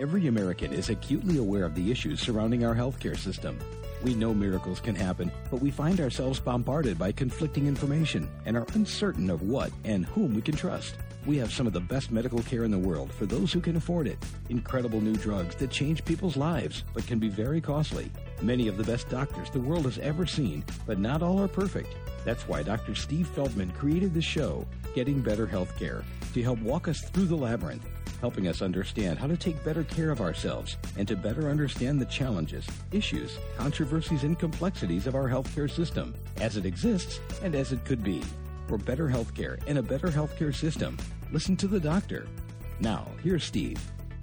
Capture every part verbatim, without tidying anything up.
Every American is acutely aware of the issues surrounding our healthcare system. We know miracles can happen, but we find ourselves bombarded by conflicting information and are uncertain of what and whom we can trust. We have some of the best medical care in the world for those who can afford it. Incredible new drugs that change people's lives, but can be very costly. Many of the best doctors the world has ever seen, but not all are perfect. That's why Doctor Steve Feldman created the show, Getting Better Healthcare, to help walk us through the labyrinth, helping us understand how to take better care of ourselves and to better understand the challenges, issues, controversies, and complexities of our healthcare system as it exists and as it could be. For better healthcare and a better healthcare system, listen to the doctor. Now, here's Steve.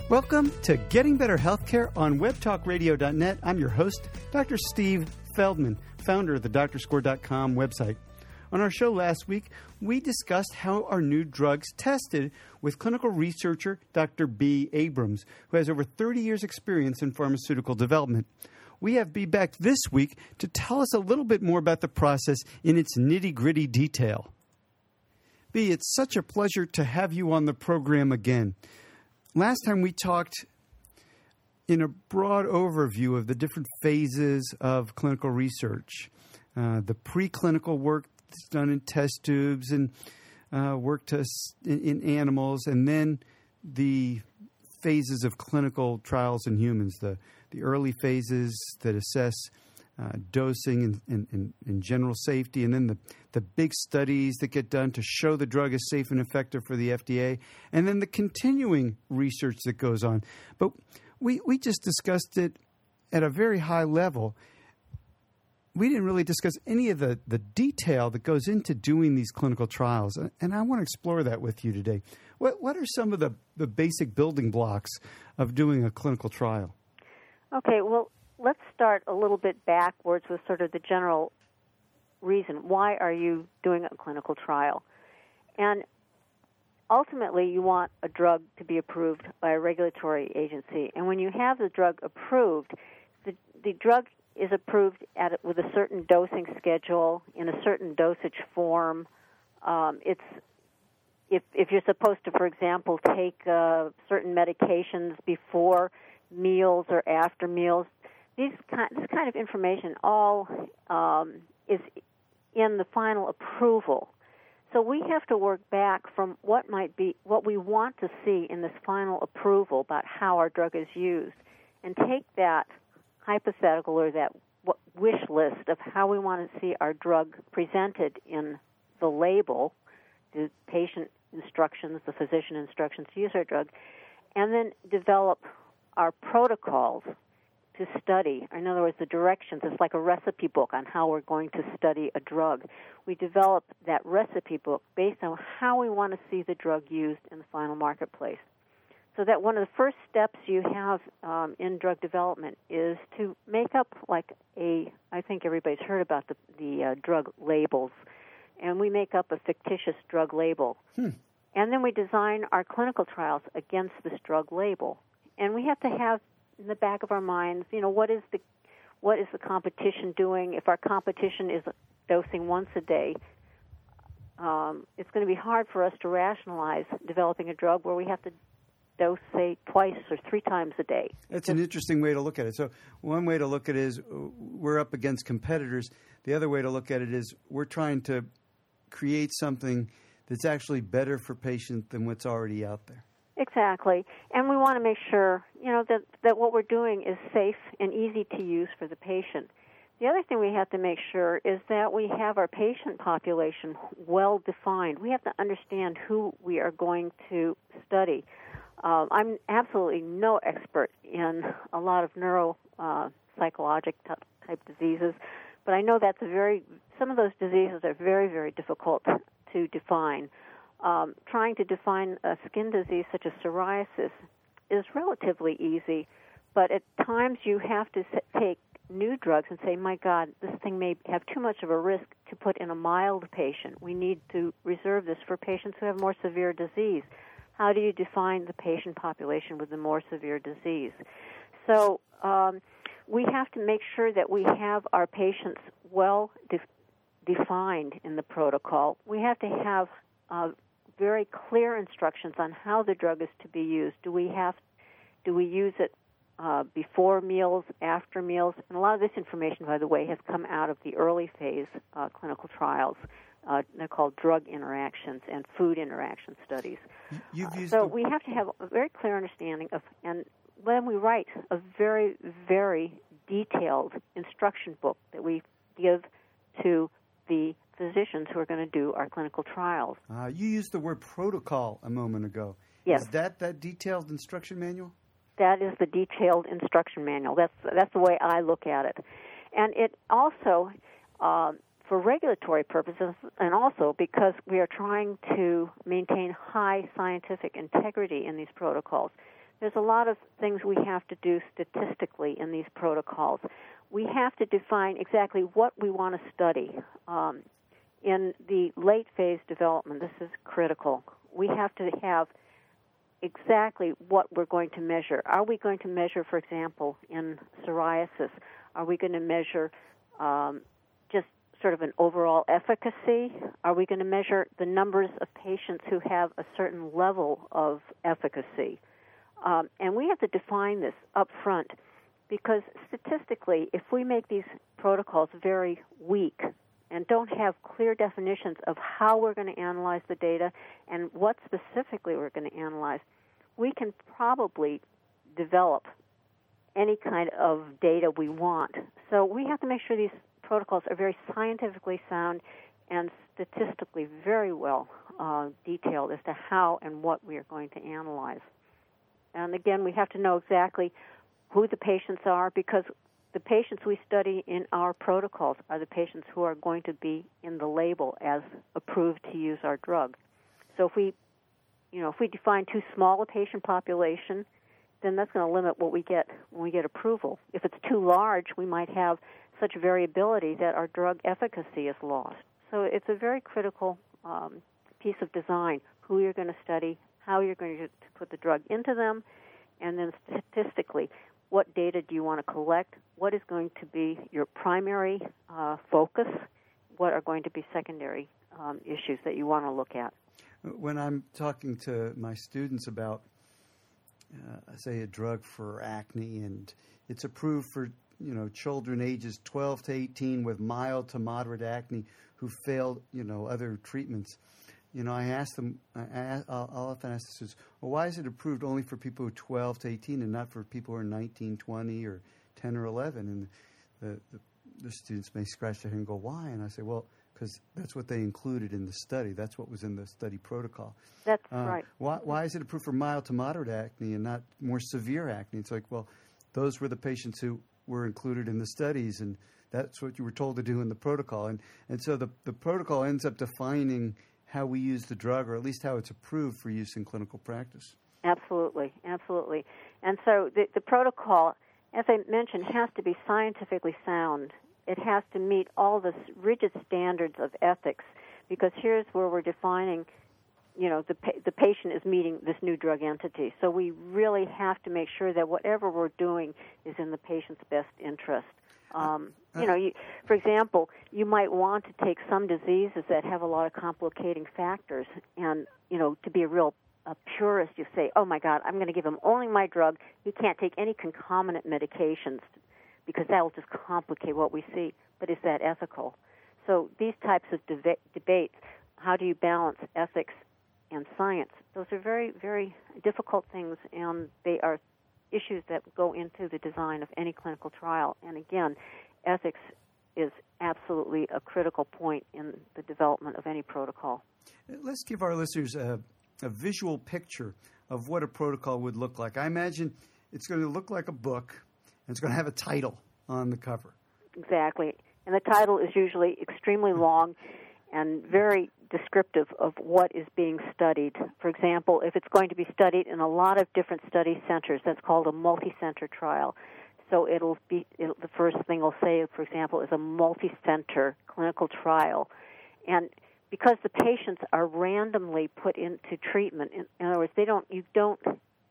Welcome to Getting Better Healthcare on web talk radio dot net. I'm your host, Doctor Steve Feldman, founder of the doctor score dot com website. On our show last week, we discussed how our new drugs tested with clinical researcher Doctor B. Abrams, who has over thirty years' experience in pharmaceutical development. We have B. back this week to tell us a little bit more about the process in its nitty-gritty detail. B., it's such a pleasure to have you on the program again. Last time we talked in a broad overview of the different phases of clinical research, uh, the preclinical work, it's done in test tubes and uh, work tests in, in animals, and then the phases of clinical trials in humans, the, the early phases that assess uh, dosing and, and, and, and general safety, and then the, the big studies that get done to show the drug is safe and effective for the F D A, and then the continuing research that goes on. But we, we just discussed it at a very high level. We didn't really discuss any of the, the detail that goes into doing these clinical trials, and I want to explore that with you today. What what are some of the, the basic building blocks of doing a clinical trial? Okay, well, let's start a little bit backwards with sort of the general reason. Why are you doing a clinical trial? And ultimately, you want a drug to be approved by a regulatory agency. And when you have the drug approved, the, the drug is approved at with a certain dosing schedule in a certain dosage form. Um, it's if if you're supposed to, for example, take uh, certain medications before meals or after meals. These kind, this kind of information all um, is in the final approval. So we have to work back from what might be what we want to see in this final approval about how our drug is used, and take that hypothetical or that wish list of how we want to see our drug presented in the label, the patient instructions, the physician instructions to use our drug, and then develop our protocols to study. In other words, the directions. It's like a recipe book on how we're going to study a drug. We develop that recipe book based on how we want to see the drug used in the final marketplace. So that one of the first steps you have um, in drug development is to make up like a, I think everybody's heard about the, the uh, drug labels, and we make up a fictitious drug label. Hmm. And then we design our clinical trials against this drug label. And we have to have in the back of our minds, you know, what is the what is the competition doing? If our competition is dosing once a day, um, it's going to be hard for us to rationalize developing a drug where we have to dose, say, twice or three times a day. That's an interesting way to look at it. So one way to look at it is we're up against competitors. The other way to look at it is we're trying to create something that's actually better for patients than what's already out there. Exactly. And we want to make sure, you know, that, that what we're doing is safe and easy to use for the patient. The other thing we have to make sure is that we have our patient population well defined. We have to understand who we are going to study. Uh, I'm absolutely no expert in a lot of neuro uh, psychologic t- type diseases, but I know that's a very some of those diseases are very, very difficult to define. Um, trying to define a skin disease such as psoriasis is relatively easy, but at times you have to s- take new drugs and say, my God, this thing may have too much of a risk to put in a mild patient. We need to reserve this for patients who have more severe disease. How do you define the patient population with the more severe disease? So um, we have to make sure that we have our patients well de- defined in the protocol. We have to have uh, very clear instructions on how the drug is to be used. Do we have Do we use it uh, before meals, after meals? And a lot of this information, by the way, has come out of the early phase uh, clinical trials. Uh, they're called drug interactions and food interaction studies. Uh, so the... we have to have a very clear understanding of, and when we write a very, very detailed instruction book that we give to the physicians who are going to do our clinical trials. Uh, you used the word protocol a moment ago. Yes. Is that that detailed instruction manual? That is the detailed instruction manual. That's that's the way I look at it. And it also, uh, for regulatory purposes, and also because we are trying to maintain high scientific integrity in these protocols, there's a lot of things we have to do statistically in these protocols. We have to define exactly what we want to study. Um, in the late phase development, this is critical. We have to have exactly what we're going to measure. Are we going to measure, for example, in psoriasis, are we going to measure um, just sort of an overall efficacy? Are we going to measure the numbers of patients who have a certain level of efficacy? Um, and we have to define this up front because statistically, if we make these protocols very weak and don't have clear definitions of how we're going to analyze the data and what specifically we're going to analyze, we can probably develop any kind of data we want. So we have to make sure these protocols are very scientifically sound and statistically very well uh, detailed as to how and what we are going to analyze. And again, we have to know exactly who the patients are because the patients we study in our protocols are the patients who are going to be in the label as approved to use our drug. So if we, you know, if we define too small a patient population, then that's going to limit what we get when we get approval. If it's too large, we might have such variability that our drug efficacy is lost. So it's a very critical um, piece of design, who you're going to study, how you're going to put the drug into them, and then statistically, what data do you want to collect? What is going to be your primary uh, focus? What are going to be secondary um, issues that you want to look at? When I'm talking to my students about, uh, say, a drug for acne, and it's approved for, you know, children ages twelve to eighteen with mild to moderate acne who failed, you know, other treatments, you know, I ask them, I, I'll often ask the students, well, why is it approved only for people who are twelve to eighteen and not for people who are nineteen, twenty, or ten or eleven? And the, the, the students may scratch their head and go, why? And I say, well, because that's what they included in the study. That's what was in the study protocol. That's um, right. Why, why is it approved for mild to moderate acne and not more severe acne? It's like, well, those were the patients who were included in the studies, and that's what you were told to do in the protocol. And, and so the, the protocol ends up defining how we use the drug, or at least how it's approved for use in clinical practice. Absolutely, absolutely. And so the, the protocol, as I mentioned, has to be scientifically sound. It has to meet all the rigid standards of ethics, because here's where we're defining, you know, the, the patient is meeting this new drug entity. So we really have to make sure that whatever we're doing is in the patient's best interest. Um, you know, you, for example, you might want to take some diseases that have a lot of complicating factors. And, you know, to be a real a purist, you say, oh, my God, I'm going to give him only my drug. He can't take any concomitant medications because that will just complicate what we see. But is that ethical? So these types of deba- debates, how do you balance ethics and science? Those are very, very difficult things, and they are issues that go into the design of any clinical trial. And again, ethics is absolutely a critical point in the development of any protocol. Let's give our listeners a, a visual picture of what a protocol would look like. I imagine it's going to look like a book, and it's going to have a title on the cover. Exactly. And the title is usually extremely long and very descriptive of what is being studied. For example, if it's going to be studied in a lot of different study centers, that's called a multi-center trial. So it'll be it'll, the first thing I'll say, for example, is a multi-center clinical trial. And because the patients are randomly put into treatment, in, in other words, they don't you don't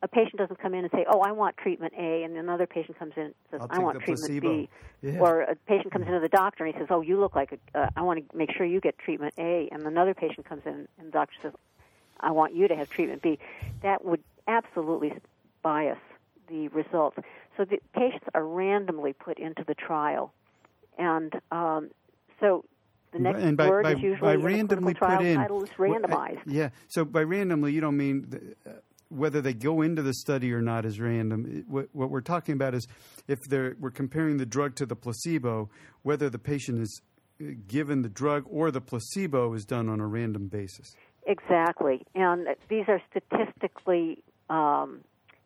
a patient doesn't come in and say, oh, I want treatment A, and another patient comes in and says, I'll I want treatment placebo. B. Yeah. Or a patient comes into the doctor and he says, oh, you look like, a, uh, I want to make sure you get treatment A, and another patient comes in and the doctor says, I want you to have treatment B. That would absolutely bias the results. So the patients are randomly put into the trial. And um, so the next and by, word by, is usually by randomly put in. Title is randomized. Yeah. So by randomly, you don't mean the, uh, whether they go into the study or not is random. What, what we're talking about is if they're, we're comparing the drug to the placebo, whether the patient is given the drug or the placebo is done on a random basis. Exactly. And these are statistically um,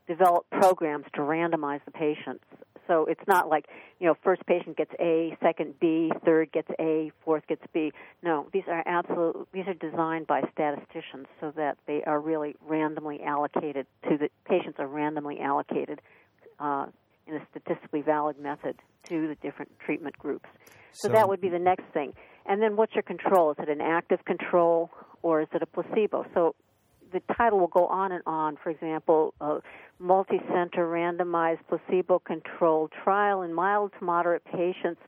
developed programs to randomize the patients. So it's not like, you know, first patient gets A, second B, third gets A, fourth gets B. No, these are absolute, these are designed by statisticians so that they are really randomly allocated to the patients are randomly allocated uh, in a statistically valid method to the different treatment groups. So, so that would be the next thing. And then what's your control? Is it an active control or is it a placebo? So the title will go on and on. For example, uh, multi-center randomized placebo-controlled trial in mild to moderate patients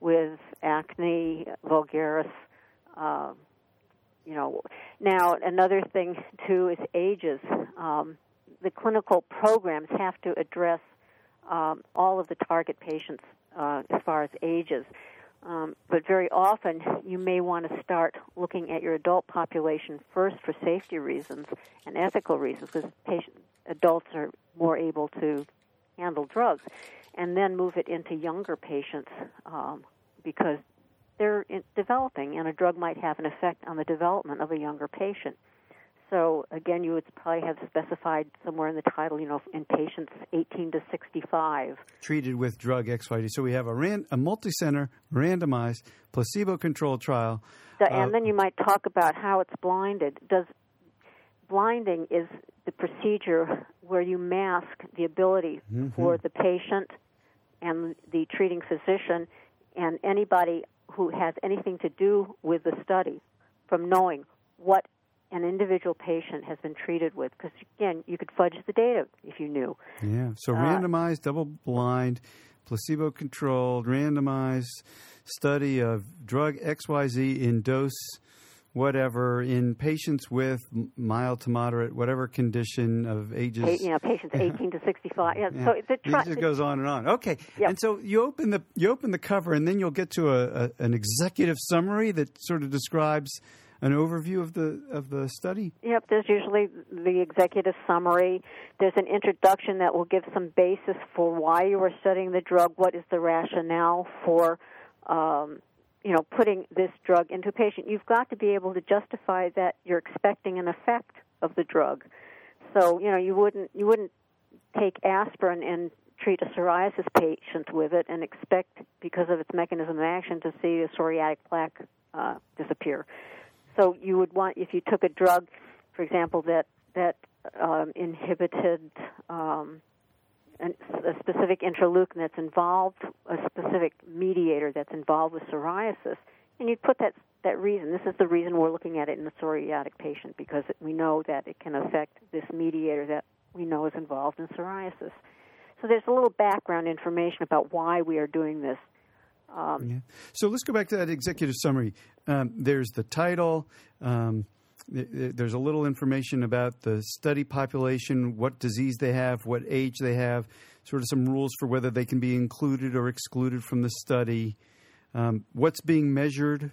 with acne vulgaris. Uh, you know, now another thing too is ages. Um, the clinical programs have to address um, all of the target patients uh, as far as ages. Um, but very often, you may want to start looking at your adult population first for safety reasons and ethical reasons, because patient, adults are more able to handle drugs, and then move it into younger patients um, because they're in, developing, and a drug might have an effect on the development of a younger patient. So, again, you would probably have specified somewhere in the title, you know, in patients eighteen to sixty-five. Treated with drug X Y D. So we have a, ran- a multi-center, randomized, placebo-controlled trial. So, and uh, then you might talk about how it's blinded. Does blinding is the procedure where you mask the ability mm-hmm. for the patient and the treating physician and anybody who has anything to do with the study from knowing what an individual patient has been treated with, because, again, you could fudge the data if you knew. Yeah, so uh, randomized, double-blind, placebo-controlled, randomized study of drug X Y Z in dose whatever in patients with mild to moderate, whatever condition of ages. Eight, you know, patients eighteen to sixty-five. Yeah, yeah. So the tri- it just goes on and on. Okay. Yep. And so you open the you open the cover, and then you'll get to a, a an executive summary that sort of describes an overview of the of the study? Yep, there's usually the executive summary. There's an introduction that will give some basis for why you are studying the drug, what is the rationale for, um, you know, putting this drug into a patient. You've got to be able to justify that you're expecting an effect of the drug. So, you know, you wouldn't you wouldn't take aspirin and treat a psoriasis patient with it and expect, because of its mechanism of action, to see a psoriatic plaque uh, disappear. So you would want, if you took a drug, for example, that that um, inhibited um, an, a specific interleukin that's involved, a specific mediator that's involved with psoriasis, and you'd put that that reason. This is the reason we're looking at it in the psoriatic patient, because it, we know that it can affect this mediator that we know is involved in psoriasis. So there's a little background information about why we are doing this. Um, yeah. So let's go back to that executive summary. Um, there's the title. Um, th- th- there's a little information about the study population, what disease they have, what age they have, sort of some rules for whether they can be included or excluded from the study, um, what's being measured,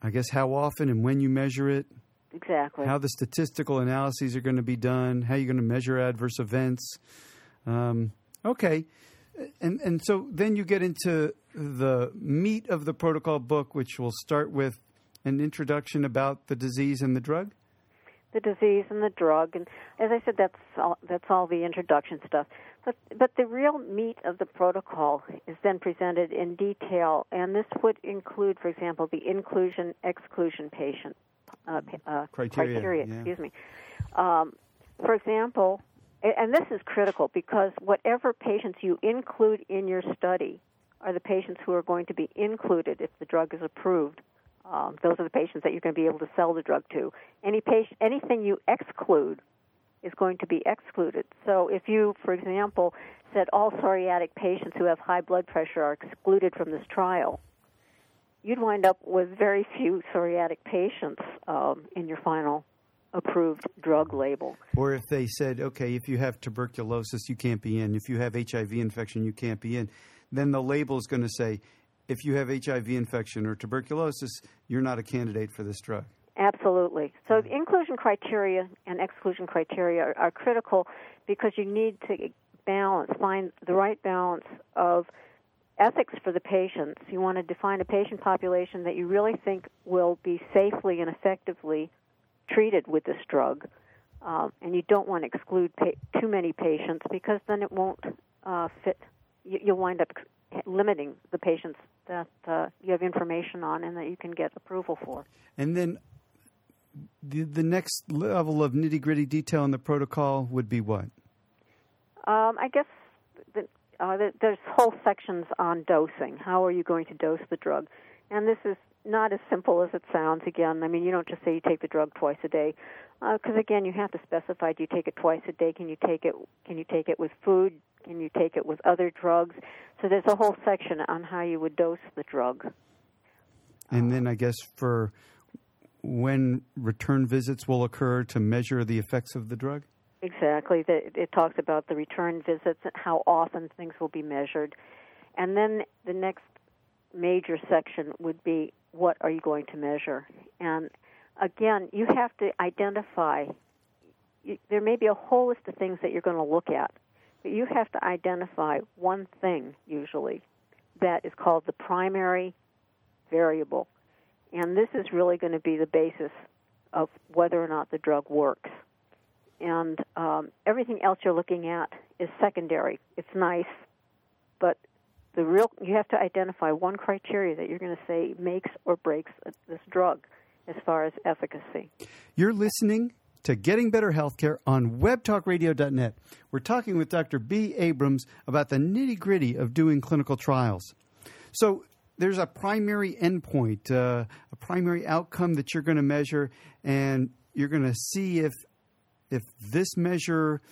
I guess how often and when you measure it. Exactly. How the statistical analyses are going to be done, how you're going to measure adverse events. Um, okay. And and so then you get into the meat of the protocol book, which will start with an introduction about the disease and the drug? The disease and the drug. And as I said, that's all, that's all the introduction stuff. But, but the real meat of the protocol is then presented in detail, and this would include, for example, the inclusion-exclusion patient uh, uh, criteria. criteria yeah. Excuse me. Um, for example... And this is critical because whatever patients you include in your study are the patients who are going to be included if the drug is approved. Um, those are the patients that you're going to be able to sell the drug to. Any patient, anything you exclude is going to be excluded. So if you, for example, said all psoriatic patients who have high blood pressure are excluded from this trial, you'd wind up with very few psoriatic patients um, in your final approved drug label. Or if they said, okay, if you have tuberculosis, you can't be in. If you have H I V infection, you can't be in. Then the label is going to say, if you have H I V infection or tuberculosis, you're not a candidate for this drug. Absolutely. So the inclusion criteria and exclusion criteria are, are critical because you need to balance, find the right balance of ethics for the patients. You want to define a patient population that you really think will be safely and effectively treated with this drug. Uh, and you don't want to exclude pa- too many patients because then it won't uh, fit. You, you'll wind up limiting the patients that uh, you have information on and that you can get approval for. And then the, the next level of nitty-gritty detail in the protocol would be what? Um, I guess the, uh, the, there's whole sections on dosing. How are you going to dose the drug? And this is not as simple as it sounds, again. I mean, you don't just say you take the drug twice a day. Because, uh, again, you have to specify, do you take it twice a day? Can you take it? Can you take it with food? Can you take it with other drugs? So there's a whole section on how you would dose the drug. And then I guess for when return visits will occur to measure the effects of the drug? Exactly. It talks about the return visits and how often things will be measured. And then the next major section would be what are you going to measure? And, again, you have to identify. There may be a whole list of things that you're going to look at, but you have to identify one thing, usually, that is called the primary variable. And this is really going to be the basis of whether or not the drug works. And um, everything else you're looking at is secondary. It's nice, but the real you have to identify one criteria that you're going to say makes or breaks this drug as far as efficacy. You're listening to Getting Better Healthcare on web talk radio dot net. We're talking with Doctor B. Abrams about the nitty-gritty of doing clinical trials. So there's a primary endpoint, uh, a primary outcome that you're going to measure, and you're going to see if if this measure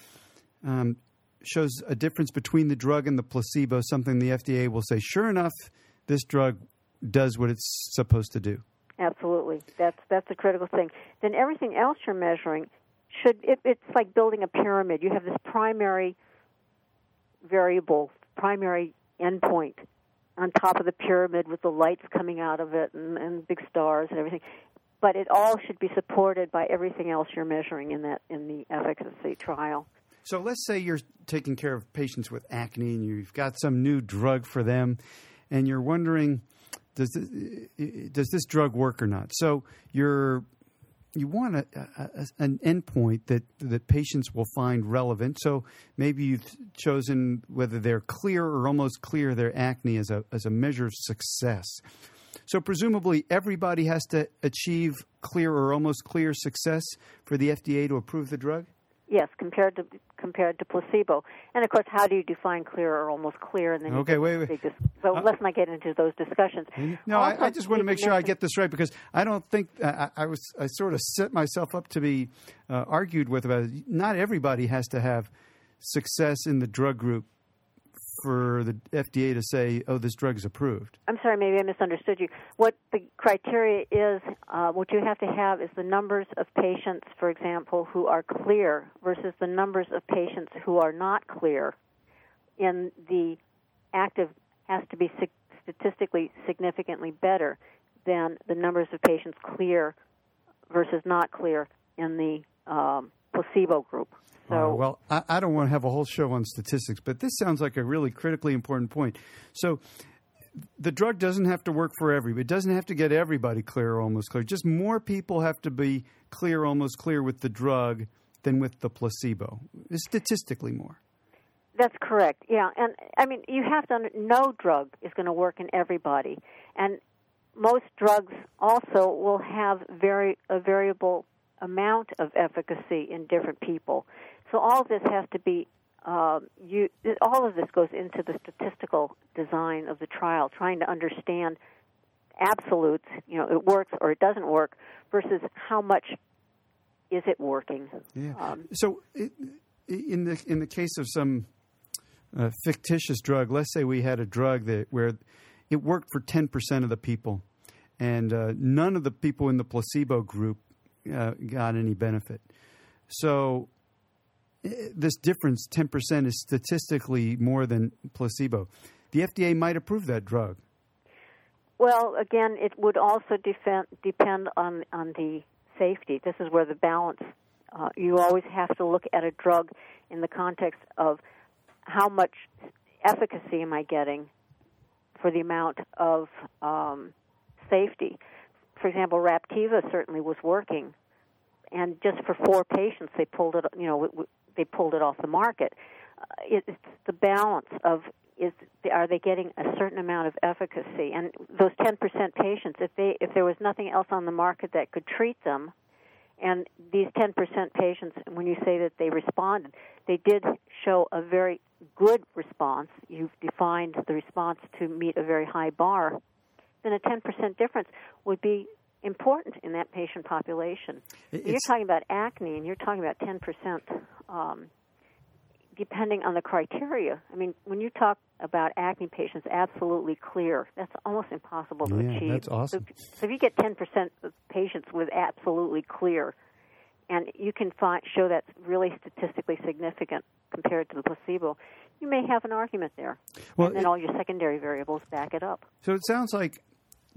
um, shows a difference between the drug and the placebo, something the F D A will say, sure enough, this drug does what it's supposed to do. Absolutely. That's that's a critical thing. Then everything else you're measuring should it, it's like building a pyramid. You have this primary variable, primary endpoint on top of the pyramid with the lights coming out of it and, and big stars and everything. But it all should be supported by everything else you're measuring in that in the efficacy trial. So let's say you're taking care of patients with acne and you've got some new drug for them and you're wondering, Does this, does this drug work or not? So you're you want a, a, an endpoint that, that patients will find relevant. So maybe you've chosen whether they're clear or almost clear their acne as a as a measure of success. So presumably everybody has to achieve clear or almost clear success for the F D A to approve the drug? Yes, compared to compared to placebo. And, of course, how do you define clear or almost clear? And then okay, you wait, wait. Dis- so uh, let's not get into those discussions. No, also, I, I just want to make sure I get this right because I don't think I, I was I sort of set myself up to be uh, argued with about it. Not everybody has to have success in the drug group for the F D A to say, oh, this drug is approved. I'm sorry, maybe I misunderstood you. What the criteria is, uh, what you have to have is the numbers of patients, for example, who are clear versus the numbers of patients who are not clear. And the active has to be statistically significantly better than the numbers of patients clear versus not clear in the um, placebo group. So, uh, well, I, I don't want to have a whole show on statistics, but this sounds like a really critically important point. So the drug doesn't have to work for everybody. It doesn't have to get everybody clear or almost clear. Just more people have to be clear, almost clear with the drug than with the placebo, statistically more. That's correct, yeah. And, I mean, you have to – no drug is going to work in everybody. And most drugs also will have very a variable amount of efficacy in different people. So all of this has to be, uh, you, all of this goes into the statistical design of the trial, trying to understand absolutes, you know, it works or it doesn't work, versus how much is it working. Yeah. Um, so in the in the case of some uh, fictitious drug, let's say we had a drug that where it worked for ten percent of the people, and uh, none of the people in the placebo group uh, got any benefit. So this difference, ten percent, is statistically more than placebo. The F D A might approve that drug. Well, again, it would also defend, depend on, on the safety. This is where the balance, uh, you always have to look at a drug in the context of how much efficacy am I getting for the amount of um, safety. For example, Raptiva certainly was working, and just for four patients, they pulled it, you know, they pulled it off the market. Uh, it, it's the balance of is are they getting a certain amount of efficacy? And those ten percent patients, if they if there was nothing else on the market that could treat them, and these ten percent patients, when you say that they responded, they did show a very good response. You've defined the response to meet a very high bar. Then a ten percent difference would be important in that patient population. It's, you're talking about acne, and you're talking about ten percent um, depending on the criteria. I mean, when you talk about acne patients, absolutely clear. That's almost impossible to yeah, achieve. That's awesome. So, so if you get ten percent of patients with absolutely clear, and you can find, show that's really statistically significant compared to the placebo, you may have an argument there. Well, and then it, all your secondary variables back it up. So it sounds like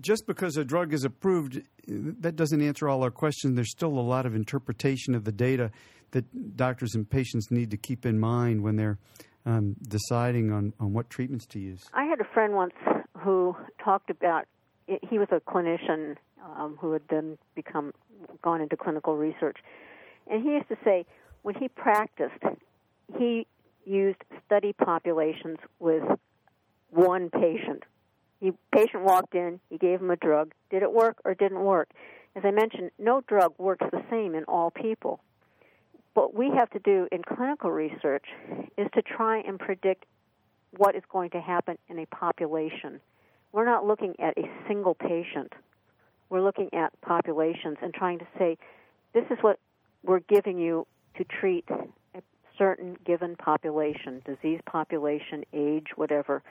just because a drug is approved, that doesn't answer all our questions. There's still a lot of interpretation of the data that doctors and patients need to keep in mind when they're um, deciding on, on what treatments to use. I had a friend once who talked about, he was a clinician um, who had then become gone into clinical research. And he used to say when he practiced, he used study populations with one patient. The patient walked in, he gave him a drug. Did it work or didn't work? As I mentioned, no drug works the same in all people. What we have to do in clinical research is to try and predict what is going to happen in a population. We're not looking at a single patient. We're looking at populations and trying to say, this is what we're giving you to treat a certain given population, disease population, age, whatever.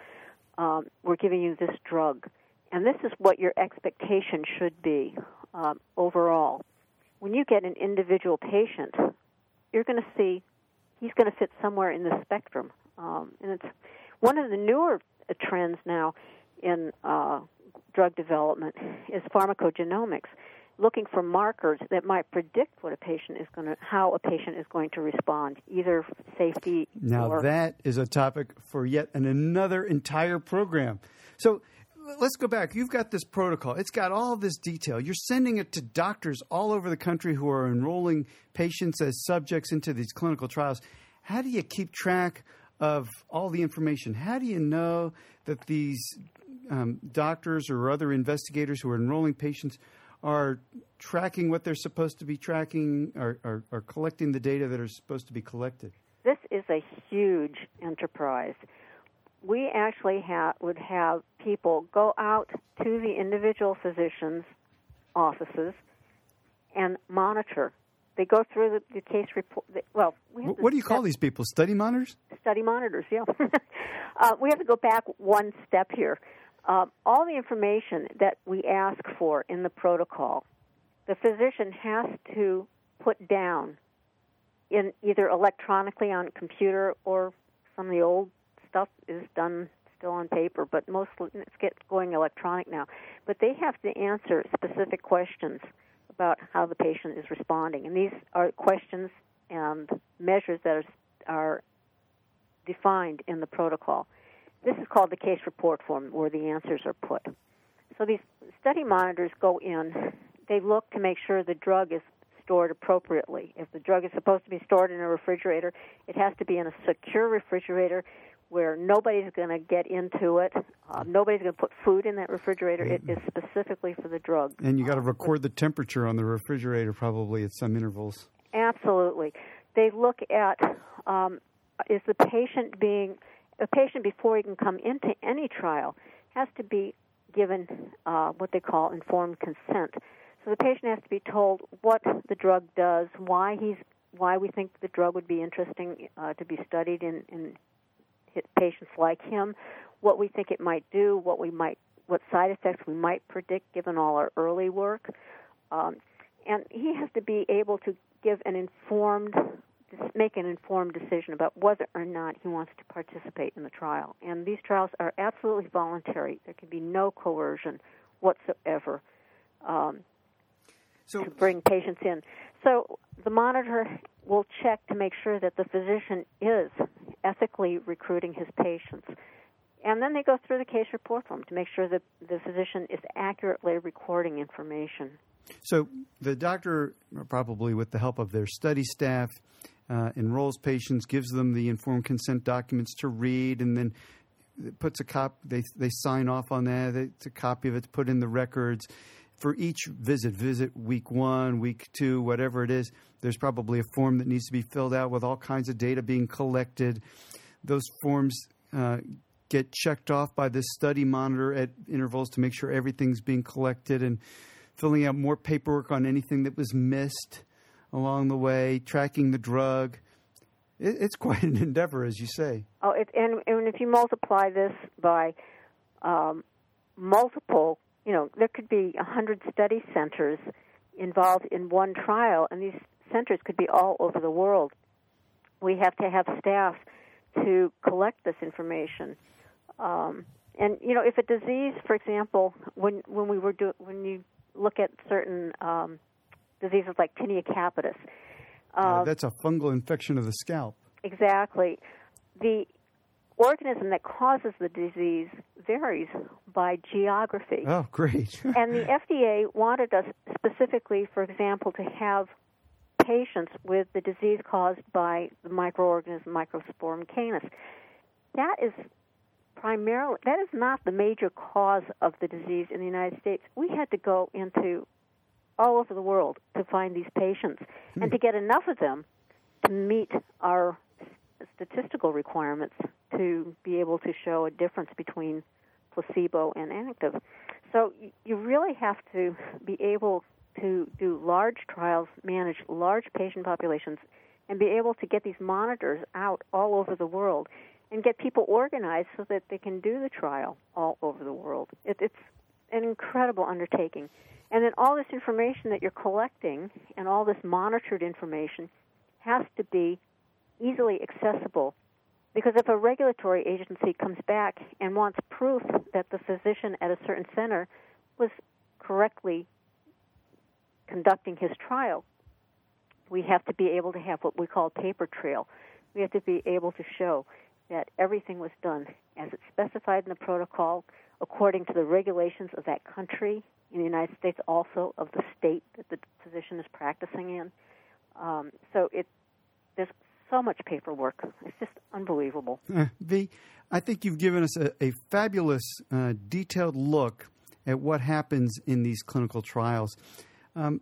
Um, we're giving you this drug. And this is what your expectation should be um, overall. When you get an individual patient, you're going to see he's going to fit somewhere in the spectrum. Um, and it's one of the newer trends now in uh, drug development is pharmacogenomics, looking for markers that might predict what a patient is going to, how a patient is going to respond, either safety now or... Now that is a topic for yet another entire program. So let's go back. You've got this protocol. It's got all this detail. You're sending it to doctors all over the country who are enrolling patients as subjects into these clinical trials. How do you keep track of all the information? How do you know that these um, doctors or other investigators who are enrolling patients are tracking what they're supposed to be tracking, or, or, or collecting the data that are supposed to be collected? This is a huge enterprise. We actually ha- would have people go out to the individual physicians' offices and monitor. They go through the, the case report. The, well, we have what do you step- call these people? Study monitors? Study monitors, yeah. uh, we have to go back one step here. Uh, all the information that we ask for in the protocol, the physician has to put down in either electronically on a computer, or some of the old stuff is done still on paper, but mostly it's going electronic now. But they have to answer specific questions about how the patient is responding. And these are questions and measures that are, are defined in the protocol. This is called the case report form, where the answers are put. So these study monitors go in. They look to make sure the drug is stored appropriately. If the drug is supposed to be stored in a refrigerator, it has to be in a secure refrigerator where nobody's going to get into it. Uh, nobody's going to put food in that refrigerator. It is specifically for the drug. And you got to record the temperature on the refrigerator probably at some intervals. Absolutely. They look at um, is the patient being... A patient, before he can come into any trial, has to be given uh, what they call informed consent. So the patient has to be told what the drug does, why he's, why we think the drug would be interesting uh, to be studied in, in patients like him, what we think it might do, what we might, what side effects we might predict given all our early work. Um, and he has to be able to give an informed, make an informed decision about whether or not he wants to participate in the trial. And these trials are absolutely voluntary. There can be no coercion whatsoever um, so, to bring patients in. So the monitor will check to make sure that the physician is ethically recruiting his patients. And then they go through the case report form to make sure that the physician is accurately recording information. So the doctor, probably with the help of their study staff, uh, enrolls patients, gives them the informed consent documents to read, and then puts a cop. They they sign off on that. It's a copy of it to put in the records. For each visit, visit week one, week two, whatever it is, there's probably a form that needs to be filled out with all kinds of data being collected. Those forms uh, get checked off by this study monitor at intervals to make sure everything's being collected and filling out more paperwork on anything that was missed along the way, tracking the drug. It, it's quite an endeavor, as you say. Oh, it, and, and if you multiply this by um, multiple, you know, there could be one hundred study centers involved in one trial, and these centers could be all over the world. We have to have staff to collect this information. Um, and, you know, if a disease, for example, when when we were do, when you look at certain um, diseases like tinea capitis. Uh, uh, that's a fungal infection of the scalp. Exactly. The organism that causes the disease varies by geography. Oh, great. And the F D A wanted us specifically, for example, to have patients with the disease caused by the microorganism Microsporum canis. That is primarily, that is not the major cause of the disease in the United States. We had to go into all over the world to find these patients hmm. and to get enough of them to meet our statistical requirements to be able to show a difference between placebo and active. So you really have to be able to do large trials, manage large patient populations, and be able to get these monitors out all over the world and get people organized so that they can do the trial all over the world. It, it's an incredible undertaking. And then all this information that you're collecting and all this monitored information has to be easily accessible, because if a regulatory agency comes back and wants proof that the physician at a certain center was correctly conducting his trial, we have to be able to have what we call paper trail. We have to be able to show that everything was done as it's specified in the protocol, according to the regulations of that country, in the United States also, of the state that the physician is practicing in. Um, so it there's so much paperwork. It's just unbelievable. Uh, V, I think you've given us a, a fabulous, uh, detailed look at what happens in these clinical trials. Um,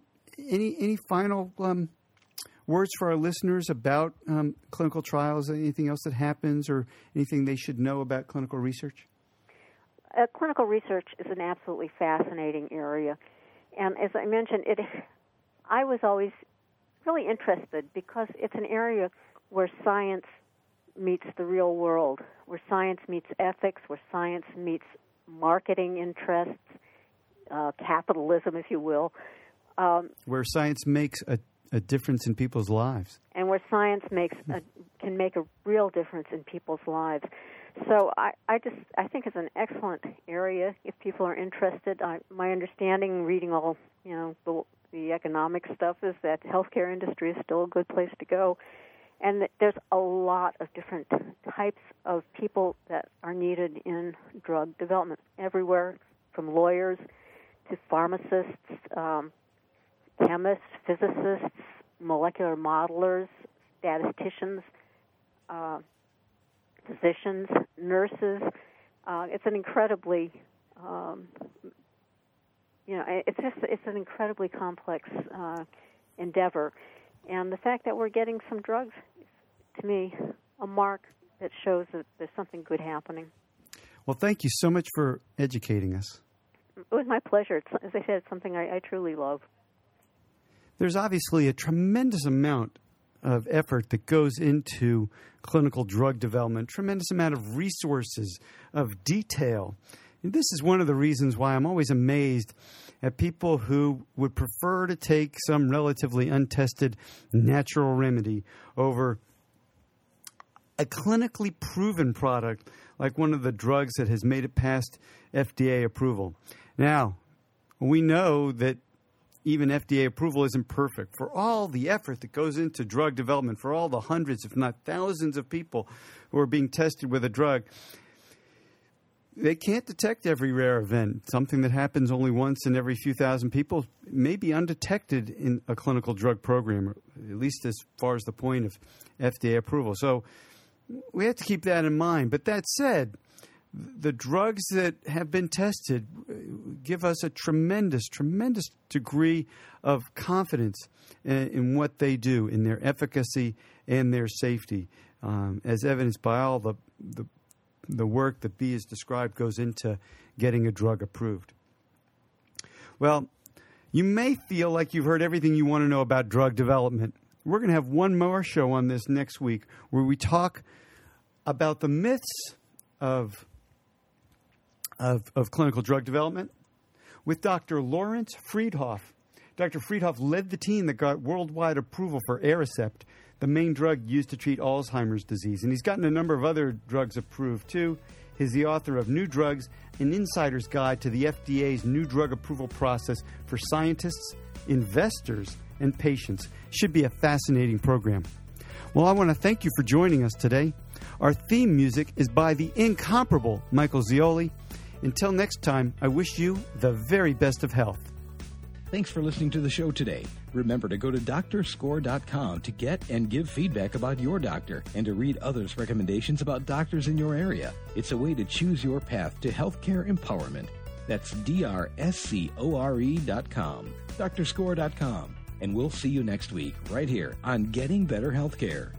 any any final um, words for our listeners about um, clinical trials, anything else that happens or anything they should know about clinical research? Uh, clinical research is an absolutely fascinating area. And as I mentioned, it I was always really interested because it's an area where science meets the real world, where science meets ethics, where science meets marketing interests, uh, capitalism, if you will. Um, where science makes a, a difference in people's lives. And where science makes a, can make a real difference in people's lives. So I, I just I think it's an excellent area if people are interested. I, my understanding, reading all you know the, the economic stuff, is that the healthcare industry is still a good place to go, and that there's a lot of different types of people that are needed in drug development everywhere, from lawyers to pharmacists, um, chemists, physicists, molecular modelers, statisticians, uh, physicians, nurses. Uh, it's an incredibly, um, you know, it's just it's an incredibly complex uh, endeavor. And the fact that we're getting some drugs is, to me, a mark that shows that there's something good happening. Well, thank you so much for educating us. It was my pleasure. It's, as I said, it's something I, I truly love. There's obviously a tremendous amount of effort that goes into clinical drug development, tremendous amount of resources, of detail. This is one of the reasons why I'm always amazed at people who would prefer to take some relatively untested natural remedy over a clinically proven product like one of the drugs that has made it past F D A approval. Now, we know that even F D A approval isn't perfect. For all the effort that goes into drug development, for all the hundreds, if not thousands of people who are being tested with a drug, they can't detect every rare event. Something that happens only once in every few thousand people may be undetected in a clinical drug program, at least as far as the point of F D A approval. So we have to keep that in mind. But that said, the drugs that have been tested give us a tremendous, tremendous degree of confidence in, in what they do, in their efficacy and their safety, um, as evidenced by all the, the the work that B is described goes into getting a drug approved. Well, you may feel like you've heard everything you want to know about drug development. We're going to have one more show on this next week where we talk about the myths of Of, of clinical drug development with Doctor Lawrence Friedhoff. Doctor Friedhoff led the team that got worldwide approval for Aricept, the main drug used to treat Alzheimer's disease. And he's gotten a number of other drugs approved, too. He's the author of New Drugs, an insider's guide to the F D A's new drug approval process for scientists, investors, and patients. Should be a fascinating program. Well, I want to thank you for joining us today. Our theme music is by the incomparable Michael Zioli. Until next time, I wish you the very best of health. Thanks for listening to the show today. Remember to go to Doctor Score dot com to get and give feedback about your doctor and to read others' recommendations about doctors in your area. It's a way to choose your path to healthcare empowerment. That's D R S C O R E dot com, Doctor Score dot com. And we'll see you next week right here on Getting Better Healthcare.